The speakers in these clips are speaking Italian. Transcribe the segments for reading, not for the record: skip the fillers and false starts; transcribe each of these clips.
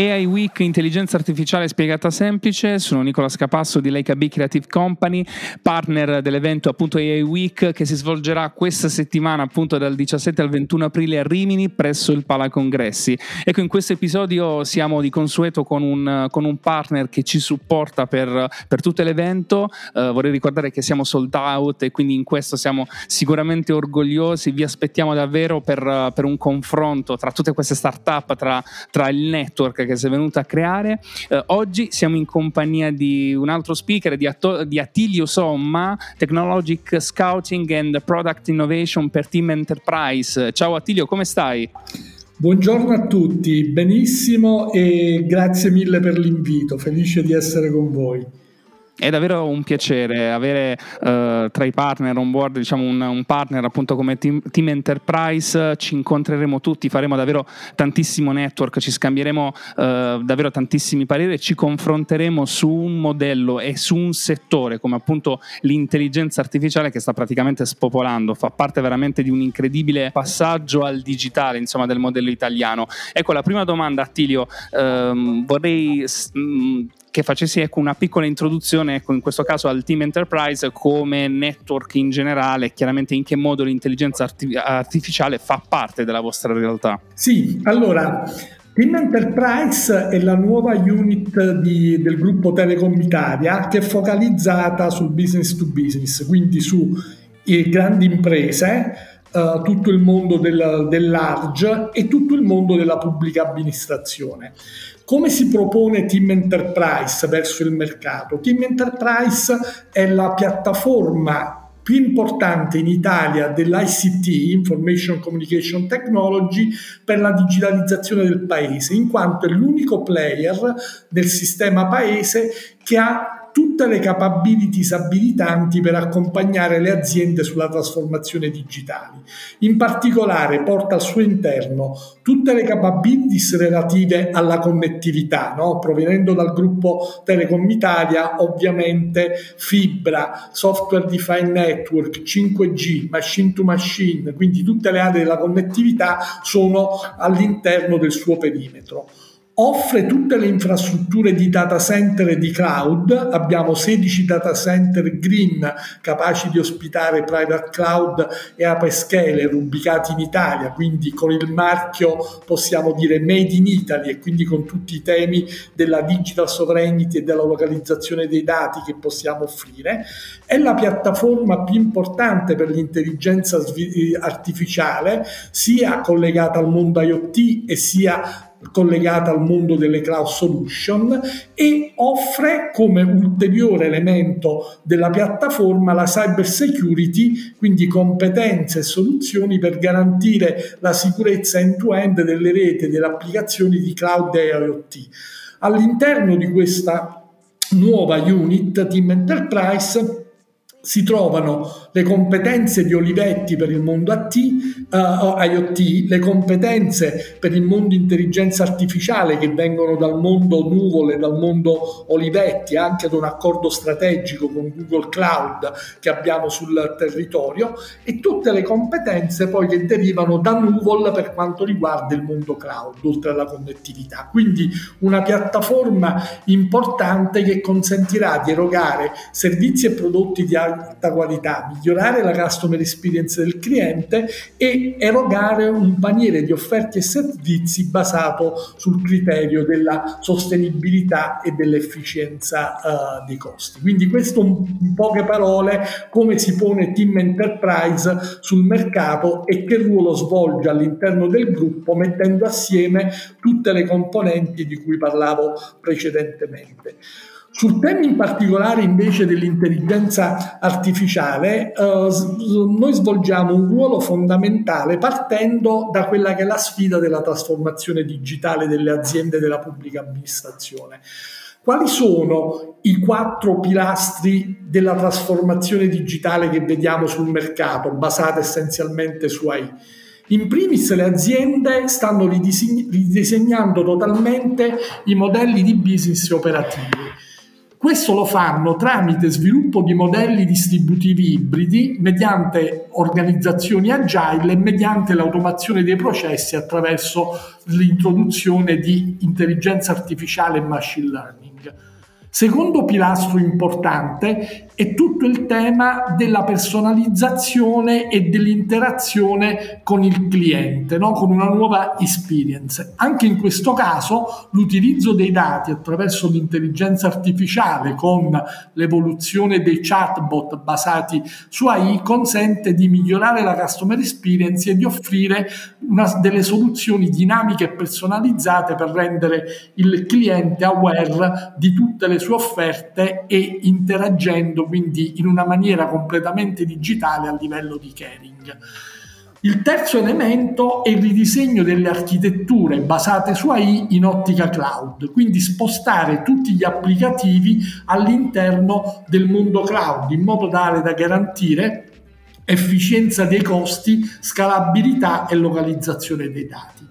AI Week, intelligenza artificiale spiegata semplice. Sono Nicolas Capasso di Likeabee Creative Company, partner dell'evento appunto AI Week, che si svolgerà questa settimana appunto dal 17 al 21 aprile a Rimini presso il Palacongressi. Ecco, in questo episodio siamo di consueto con un partner che ci supporta per tutto l'evento. Vorrei ricordare che siamo sold out e quindi in questo siamo sicuramente orgogliosi. Vi aspettiamo davvero per un confronto tra tutte queste startup, tra il network che si è venuta a creare. Oggi siamo in compagnia di un altro speaker, di Attilio Somma, Technologic Scouting and Product Innovation per Tim Enterprise. Ciao Attilio, come stai? Buongiorno a tutti, benissimo e grazie mille per l'invito, felice di essere con voi. È davvero un piacere avere tra i partner on board, diciamo, un partner appunto come Team Enterprise. Ci incontreremo tutti, faremo davvero tantissimo network, ci scambieremo davvero tantissimi pareri, ci confronteremo su un modello e su un settore come appunto l'intelligenza artificiale, che sta praticamente spopolando, fa parte veramente di un incredibile passaggio al digitale, insomma, del modello italiano. Ecco, la prima domanda, Attilio, vorrei che facessi una piccola introduzione, in questo caso al Team Enterprise come network in generale, chiaramente in che modo l'intelligenza artificiale fa parte della vostra realtà. Sì, allora Team Enterprise è la nuova unit del gruppo Telecom Italia, che è focalizzata sul business to business, quindi su grandi imprese, tutto il mondo del large e tutto il mondo della pubblica amministrazione. Come si propone Team Enterprise verso il mercato? Team Enterprise è la piattaforma più importante in Italia dell'ICT, Information Communication Technology, per la digitalizzazione del paese, in quanto è l'unico player del sistema paese che ha tutte le capabilities abilitanti per accompagnare le aziende sulla trasformazione digitale. In particolare porta al suo interno tutte le capabilities relative alla connettività, no? Provenendo dal gruppo Telecom Italia, ovviamente Fibra, Software Defined Network, 5G, Machine to Machine, quindi tutte le aree della connettività sono all'interno del suo perimetro. Offre tutte le infrastrutture di data center e di cloud. Abbiamo 16 data center green capaci di ospitare private cloud e hyperscaler ubicati in Italia, quindi con il marchio possiamo dire made in Italy, e quindi con tutti i temi della digital sovereignty e della localizzazione dei dati che possiamo offrire. È la piattaforma più importante per l'intelligenza artificiale, sia collegata al mondo IoT e sia collegata al mondo delle cloud solution, e offre come ulteriore elemento della piattaforma la cyber security, quindi competenze e soluzioni per garantire la sicurezza end-to-end delle reti e delle applicazioni di cloud e IoT. All'interno di questa nuova unit Team Enterprise si trovano le competenze di Olivetti per il mondo IoT, le competenze per il mondo intelligenza artificiale che vengono dal mondo Nuvole, dal mondo Olivetti, anche da un accordo strategico con Google Cloud che abbiamo sul territorio, e tutte le competenze poi che derivano da Nuvole per quanto riguarda il mondo cloud, oltre alla connettività. Quindi una piattaforma importante che consentirà di erogare servizi e prodotti di alta qualità, migliorare la customer experience del cliente e erogare un paniere di offerte e servizi basato sul criterio della sostenibilità e dell'efficienza dei costi. Quindi questo, in poche parole, come si pone Team Enterprise sul mercato e che ruolo svolge all'interno del gruppo, mettendo assieme tutte le componenti di cui parlavo precedentemente. Sul tema in particolare invece dell'intelligenza artificiale, noi svolgiamo un ruolo fondamentale partendo da quella che è la sfida della trasformazione digitale delle aziende della pubblica amministrazione. Quali sono i 4 pilastri della trasformazione digitale che vediamo sul mercato, basata essenzialmente su AI? In primis le aziende stanno ridisegnando totalmente i modelli di business operativi. Questo lo fanno tramite sviluppo di modelli distributivi ibridi, mediante organizzazioni agile e mediante l'automazione dei processi attraverso l'introduzione di intelligenza artificiale e machine learning. Secondo pilastro importante è tutto il tema della personalizzazione e dell'interazione con il cliente, no? Con una nuova experience. Anche in questo caso l'utilizzo dei dati attraverso l'intelligenza artificiale con l'evoluzione dei chatbot basati su AI consente di migliorare la customer experience e di offrire delle soluzioni dinamiche e personalizzate per rendere il cliente aware di tutte le sue offerte e interagendo quindi in una maniera completamente digitale a livello di caring. Il terzo elemento è il ridisegno delle architetture basate su AI in ottica cloud, quindi spostare tutti gli applicativi all'interno del mondo cloud in modo tale da garantire efficienza dei costi, scalabilità e localizzazione dei dati.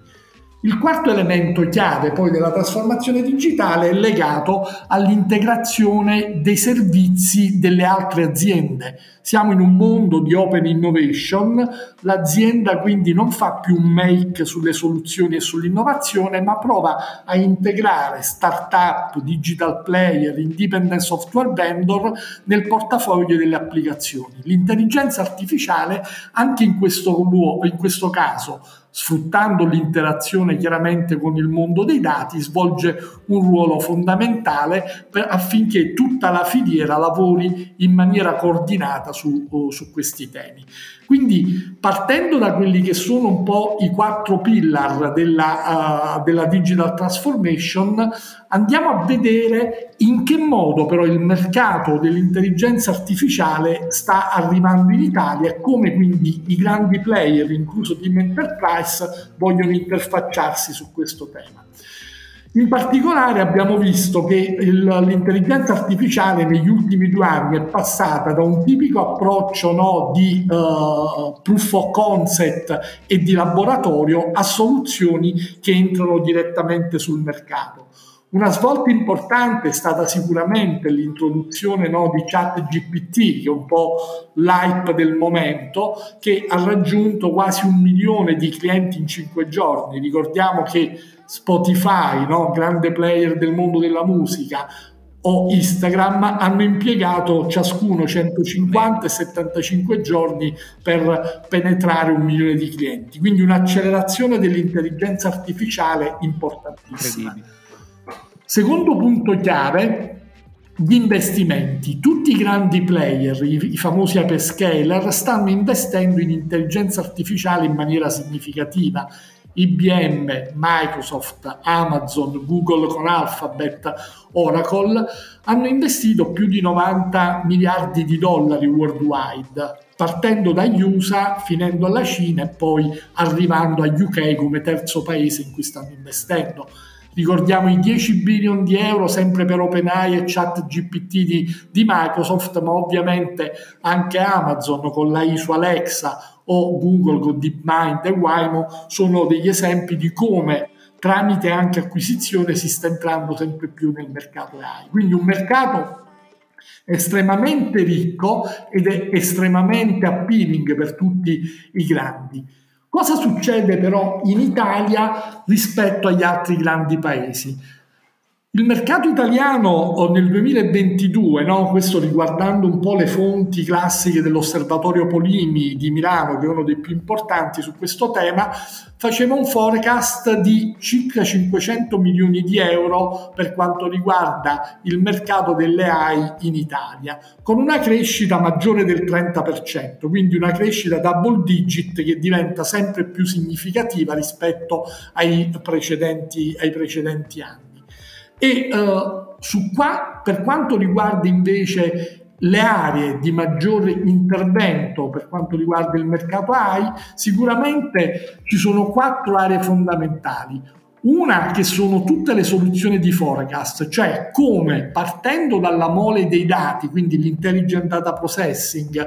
Il quarto elemento chiave poi della trasformazione digitale è legato all'integrazione dei servizi delle altre aziende. Siamo in un mondo di open innovation, l'azienda quindi non fa più un make sulle soluzioni e sull'innovazione, ma prova a integrare startup, digital player, independent software vendor nel portafoglio delle applicazioni. L'intelligenza artificiale anche in questo caso, sfruttando l'interazione chiaramente con il mondo dei dati, svolge un ruolo fondamentale affinché tutta la filiera lavori in maniera coordinata su questi temi. Quindi partendo da quelli che sono un po' i quattro pillar della digital transformation, andiamo a vedere in che modo però il mercato dell'intelligenza artificiale sta arrivando in Italia e come quindi i grandi player, incluso Tim Enterprise, vogliono interfacciarsi su questo tema. In particolare abbiamo visto che l'intelligenza artificiale negli ultimi 2 anni è passata da un tipico approccio di proof of concept e di laboratorio a soluzioni che entrano direttamente sul mercato. Una svolta importante è stata sicuramente l'introduzione di ChatGPT, che è un po' l'hype del momento, che ha raggiunto quasi 1 milione di clienti in 5 giorni. Ricordiamo che Spotify, grande player del mondo della musica, o Instagram hanno impiegato ciascuno 150 e 75 giorni per penetrare 1 milione di clienti. Quindi un'accelerazione dell'intelligenza artificiale importantissima. Secondo punto chiave, gli investimenti. Tutti i grandi player, i famosi hyperscaler, stanno investendo in intelligenza artificiale in maniera significativa. IBM, Microsoft, Amazon, Google con Alphabet, Oracle hanno investito più di $90 miliardi worldwide, partendo dagli USA, finendo alla Cina e poi arrivando agli UK come terzo paese in cui stanno investendo. Ricordiamo i 10 billion di euro sempre per OpenAI e ChatGPT di Microsoft, ma ovviamente anche Amazon con l'AI su Alexa o Google con DeepMind e Waymo sono degli esempi di come tramite anche acquisizione si sta entrando sempre più nel mercato AI. Quindi un mercato estremamente ricco ed è estremamente appealing per tutti i grandi. Cosa succede però in Italia rispetto agli altri grandi paesi? Il mercato italiano nel 2022, questo riguardando un po' le fonti classiche dell'Osservatorio Polimi di Milano, che è uno dei più importanti su questo tema, faceva un forecast di circa 500 milioni di euro per quanto riguarda il mercato delle AI in Italia, con una crescita maggiore del 30%, quindi una crescita double digit che diventa sempre più significativa rispetto ai precedenti anni. E per quanto riguarda invece le aree di maggiore intervento per quanto riguarda il mercato AI, sicuramente ci sono 4 aree fondamentali. Una che sono tutte le soluzioni di forecast, cioè come partendo dalla mole dei dati, quindi l'intelligent data processing,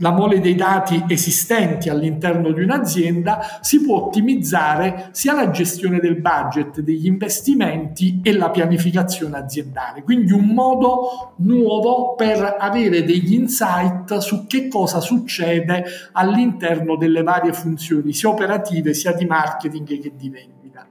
la mole dei dati esistenti all'interno di un'azienda, si può ottimizzare sia la gestione del budget, degli investimenti e la pianificazione aziendale. Quindi un modo nuovo per avere degli insight su che cosa succede all'interno delle varie funzioni, sia operative, sia di marketing che di vendita.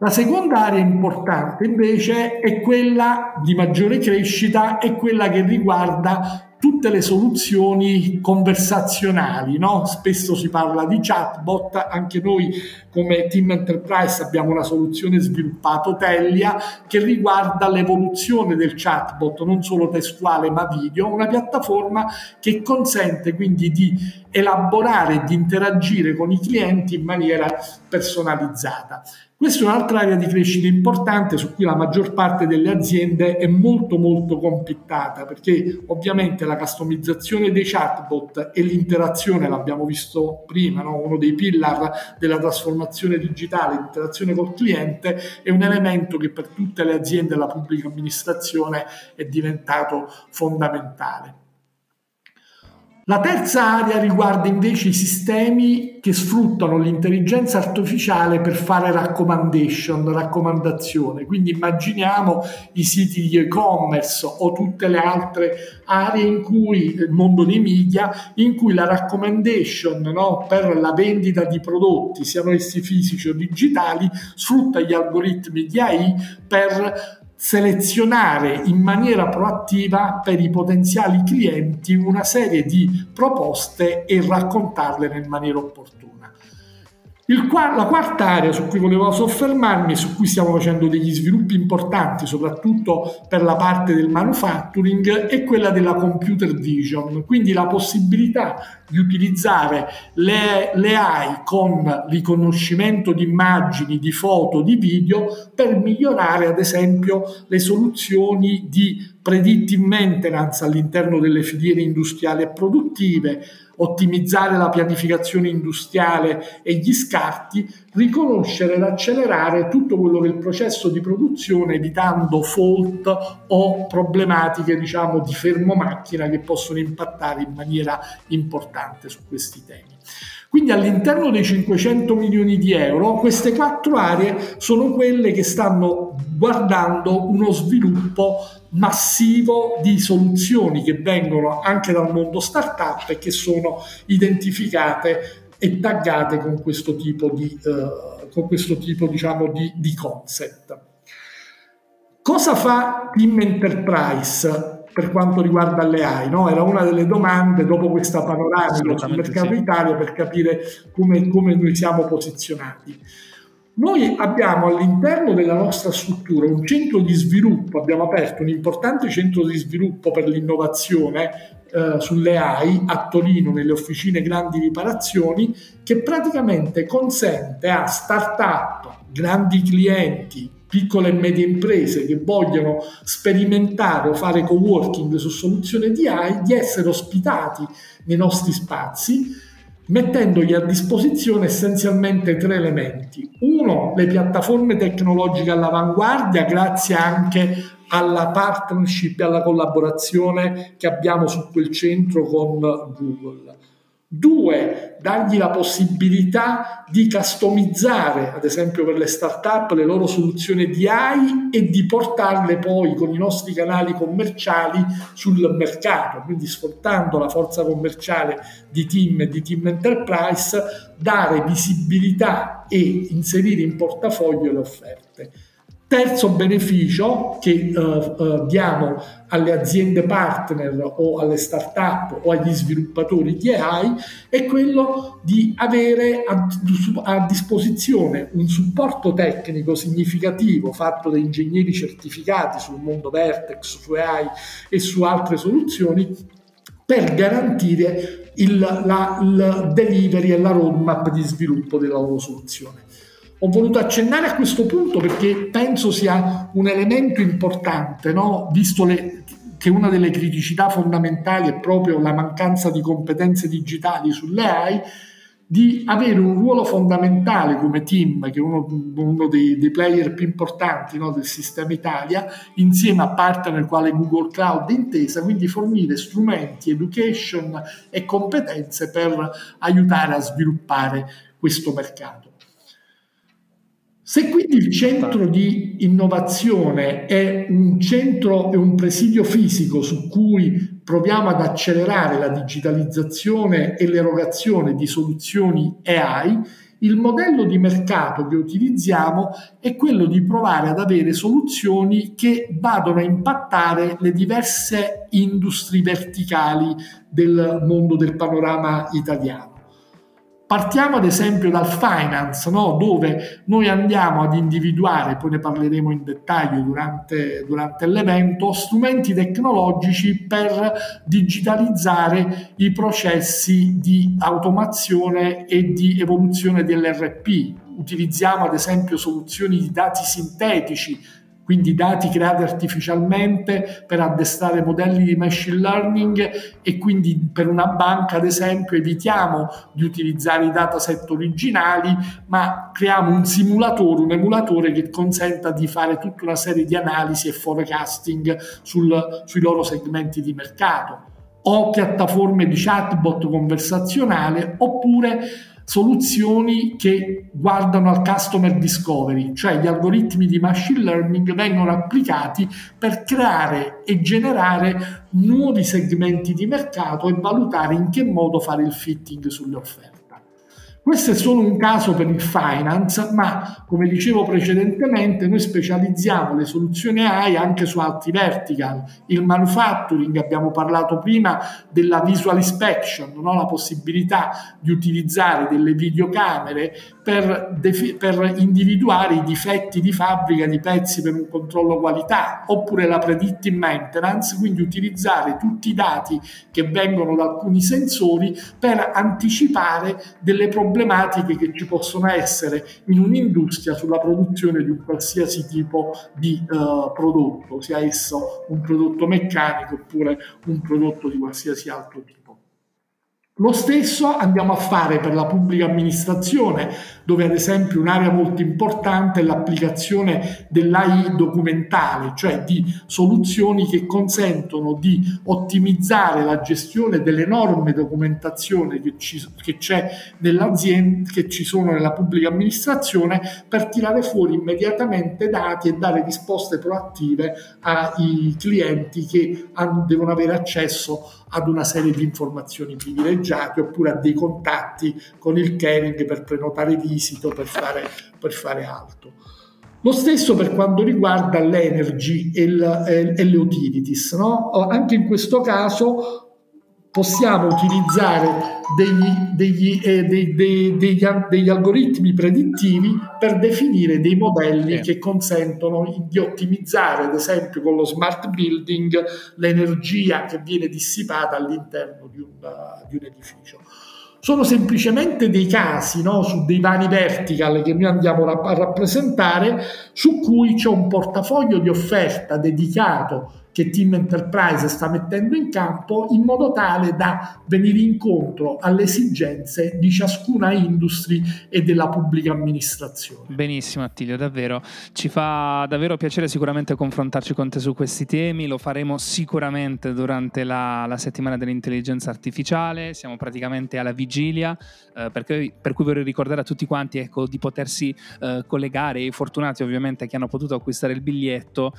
La seconda area importante invece è quella di maggiore crescita, è quella che riguarda tutte le soluzioni conversazionali, no? Spesso si parla di chatbot, anche noi come Tim Enterprise abbiamo una soluzione sviluppata Telia che riguarda l'evoluzione del chatbot, non solo testuale ma video, una piattaforma che consente quindi di elaborare e di interagire con i clienti in maniera personalizzata. Questa è un'altra area di crescita importante su cui la maggior parte delle aziende è molto compittata, perché ovviamente la customizzazione dei chatbot e l'interazione, l'abbiamo visto prima, no? Uno dei pillar della trasformazione digitale, l'interazione col cliente, è un elemento che per tutte le aziende e la pubblica amministrazione è diventato fondamentale. La terza area riguarda invece i sistemi che sfruttano l'intelligenza artificiale per fare raccomandazione. Quindi immaginiamo i siti di e-commerce o tutte le altre aree in cui, il mondo dei media, in cui la recommendation, no, per la vendita di prodotti, siano essi fisici o digitali, sfrutta gli algoritmi di AI per selezionare in maniera proattiva per i potenziali clienti una serie di proposte e raccontarle in maniera opportuna. La quarta area su cui volevo soffermarmi, su cui stiamo facendo degli sviluppi importanti, soprattutto per la parte del manufacturing, è quella della computer vision, quindi la possibilità di utilizzare le AI con riconoscimento di immagini, di foto, di video, per migliorare ad esempio le soluzioni di predictive maintenance all'interno delle filiere industriali e produttive, ottimizzare la pianificazione industriale e gli scarti, riconoscere ed accelerare tutto quello che è il processo di produzione, evitando fault o problematiche, diciamo, di fermo macchina che possono impattare in maniera importante su questi temi. Quindi all'interno dei 500 milioni di euro queste quattro aree sono quelle che stanno guardando uno sviluppo massivo di soluzioni che vengono anche dal mondo startup e che sono identificate e taggate con questo tipo di concept. Cosa fa Team Enterprise per quanto riguarda le AI, no? Era una delle domande dopo questa panoramica sul mercato Italia, per capire come noi siamo posizionati. Noi abbiamo all'interno della nostra struttura un centro di sviluppo, abbiamo aperto un importante centro di sviluppo per l'innovazione sulle AI a Torino, nelle officine Grandi Riparazioni, che praticamente consente a start-up, grandi clienti, piccole e medie imprese che vogliono sperimentare o fare coworking su soluzione di AI, di essere ospitati nei nostri spazi, mettendogli a disposizione essenzialmente tre elementi. Uno, le piattaforme tecnologiche all'avanguardia, grazie anche alla partnership e alla collaborazione che abbiamo su quel centro con Google. Due, dargli la possibilità di customizzare, ad esempio per le start-up, le loro soluzioni di AI e di portarle poi con i nostri canali commerciali sul mercato, quindi sfruttando la forza commerciale di Team e di Team Enterprise, dare visibilità e inserire in portafoglio le offerte. Terzo beneficio che diamo alle aziende partner o alle start-up o agli sviluppatori di AI è quello di avere a disposizione un supporto tecnico significativo fatto da ingegneri certificati sul mondo Vertex, su AI e su altre soluzioni, per garantire il delivery e la roadmap di sviluppo della loro soluzione. Ho voluto accennare a questo punto perché penso sia un elemento importante, no? Visto che una delle criticità fondamentali è proprio la mancanza di competenze digitali sulle AI, di avere un ruolo fondamentale come team, che è uno dei player più importanti, no, del sistema Italia, insieme a partner quale Google Cloud e Intesa, quindi fornire strumenti, education e competenze per aiutare a sviluppare questo mercato. Se quindi il centro di innovazione è un centro e un presidio fisico su cui proviamo ad accelerare la digitalizzazione e l'erogazione di soluzioni AI, il modello di mercato che utilizziamo è quello di provare ad avere soluzioni che vadano a impattare le diverse industrie verticali del mondo del panorama italiano. Partiamo ad esempio dal finance, no? Dove noi andiamo ad individuare, poi ne parleremo in dettaglio durante l'evento, strumenti tecnologici per digitalizzare i processi di automazione e di evoluzione dell'RP. Utilizziamo ad esempio soluzioni di dati sintetici, quindi dati creati artificialmente per addestrare modelli di machine learning, e quindi per una banca, ad esempio, evitiamo di utilizzare i dataset originali, ma creiamo un simulatore, un emulatore che consenta di fare tutta una serie di analisi e forecasting sui loro segmenti di mercato, o piattaforme di chatbot conversazionale, oppure soluzioni che guardano al customer discovery, cioè gli algoritmi di machine learning vengono applicati per creare e generare nuovi segmenti di mercato e valutare in che modo fare il fitting sull'offerta. Questo è solo un caso per il finance, ma come dicevo precedentemente noi specializziamo le soluzioni AI anche su altri vertical. Il manufacturing, abbiamo parlato prima della visual inspection, no? La possibilità di utilizzare delle videocamere per individuare i difetti di fabbrica di pezzi per un controllo qualità, oppure la predictive maintenance, quindi utilizzare tutti i dati che vengono da alcuni sensori per anticipare delle problematiche che ci possono essere in un'industria sulla produzione di un qualsiasi tipo di prodotto, sia esso un prodotto meccanico oppure un prodotto di qualsiasi altro tipo. Lo stesso andiamo a fare per la pubblica amministrazione, dove ad esempio un'area molto importante è l'applicazione dell'AI documentale, cioè di soluzioni che consentono di ottimizzare la gestione dell'enorme documentazione che ci sono nella pubblica amministrazione, per tirare fuori immediatamente dati e dare risposte proattive ai clienti che devono avere accesso ad una serie di informazioni privilegiate, oppure a dei contatti con il caring per prenotare visito, per fare altro. Lo stesso per quanto riguarda l'energy e le utilities, no? Anche in questo caso possiamo utilizzare degli algoritmi predittivi per definire dei modelli che consentono di ottimizzare, ad esempio con lo smart building, l'energia che viene dissipata all'interno di un edificio. Sono semplicemente dei casi, no, su dei vari vertical che noi andiamo a rappresentare, su cui c'è un portafoglio di offerta dedicato che Tim Enterprise sta mettendo in campo, in modo tale da venire incontro alle esigenze di ciascuna industria e della pubblica amministrazione. Benissimo Attilio, davvero ci fa davvero piacere sicuramente confrontarci con te su questi temi. Lo faremo sicuramente durante la settimana dell'intelligenza artificiale, siamo praticamente alla vigilia, per cui vorrei ricordare a tutti quanti, ecco, di potersi collegare, i fortunati ovviamente che hanno potuto acquistare il biglietto,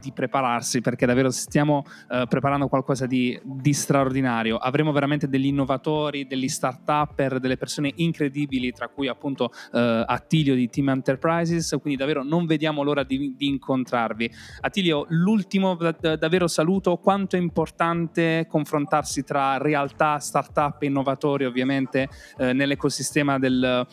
di prepararsi, perché davvero stiamo preparando qualcosa di straordinario. Avremo veramente degli innovatori, degli start-upper, delle persone incredibili, tra cui appunto Attilio di Team Enterprises, quindi davvero non vediamo l'ora di incontrarvi. Attilio, l'ultimo davvero saluto: quanto è importante confrontarsi tra realtà, start-up e innovatori ovviamente nell'ecosistema della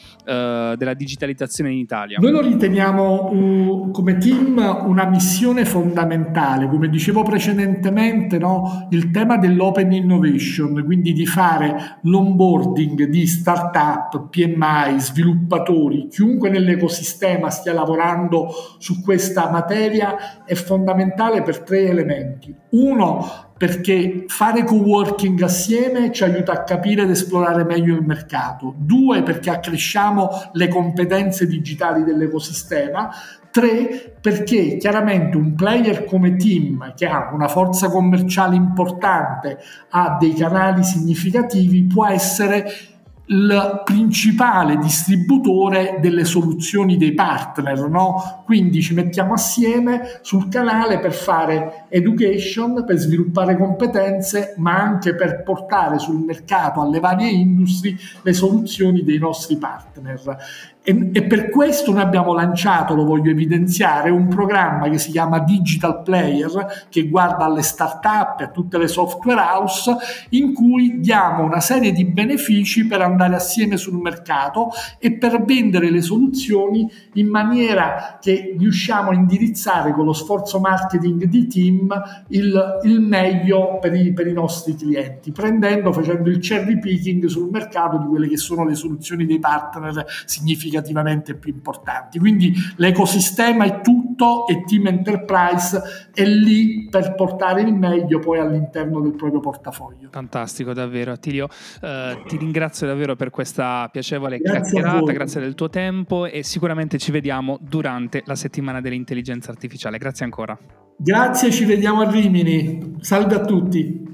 digitalizzazione in Italia? Noi lo riteniamo come team una missione fondamentale, come dicevo dicevo precedentemente, no, il tema dell'open innovation, quindi di fare l'onboarding di startup, PMI, sviluppatori, chiunque nell'ecosistema stia lavorando su questa materia, è fondamentale per tre elementi. Uno, perché fare co-working assieme ci aiuta a capire ed esplorare meglio il mercato. Due, perché accresciamo le competenze digitali dell'ecosistema. Tre, perché chiaramente un player come Tim, che ha una forza commerciale importante, ha dei canali significativi, può essere il principale distributore delle soluzioni dei partner, no? Quindi ci mettiamo assieme sul canale per fare education, per sviluppare competenze, ma anche per portare sul mercato, alle varie industrie, le soluzioni dei nostri partner. E per questo noi abbiamo lanciato, lo voglio evidenziare, un programma che si chiama Digital Player, che guarda alle start-up e a tutte le software house, in cui diamo una serie di benefici per andare assieme sul mercato e per vendere le soluzioni in maniera che riusciamo a indirizzare con lo sforzo marketing di Tim il meglio per i nostri clienti, facendo il cherry picking sul mercato di quelle che sono le soluzioni dei partner significativamente più importanti. Quindi l'ecosistema è tutto e Tim Enterprise è lì per portare il meglio poi all'interno del proprio portafoglio. Fantastico, davvero Attilio, ti ringrazio davvero per questa piacevole chiacchierata, grazie del tuo tempo e sicuramente ci vediamo durante la settimana dell'intelligenza artificiale. Grazie ancora. Grazie, ci vediamo a Rimini. Salve a tutti.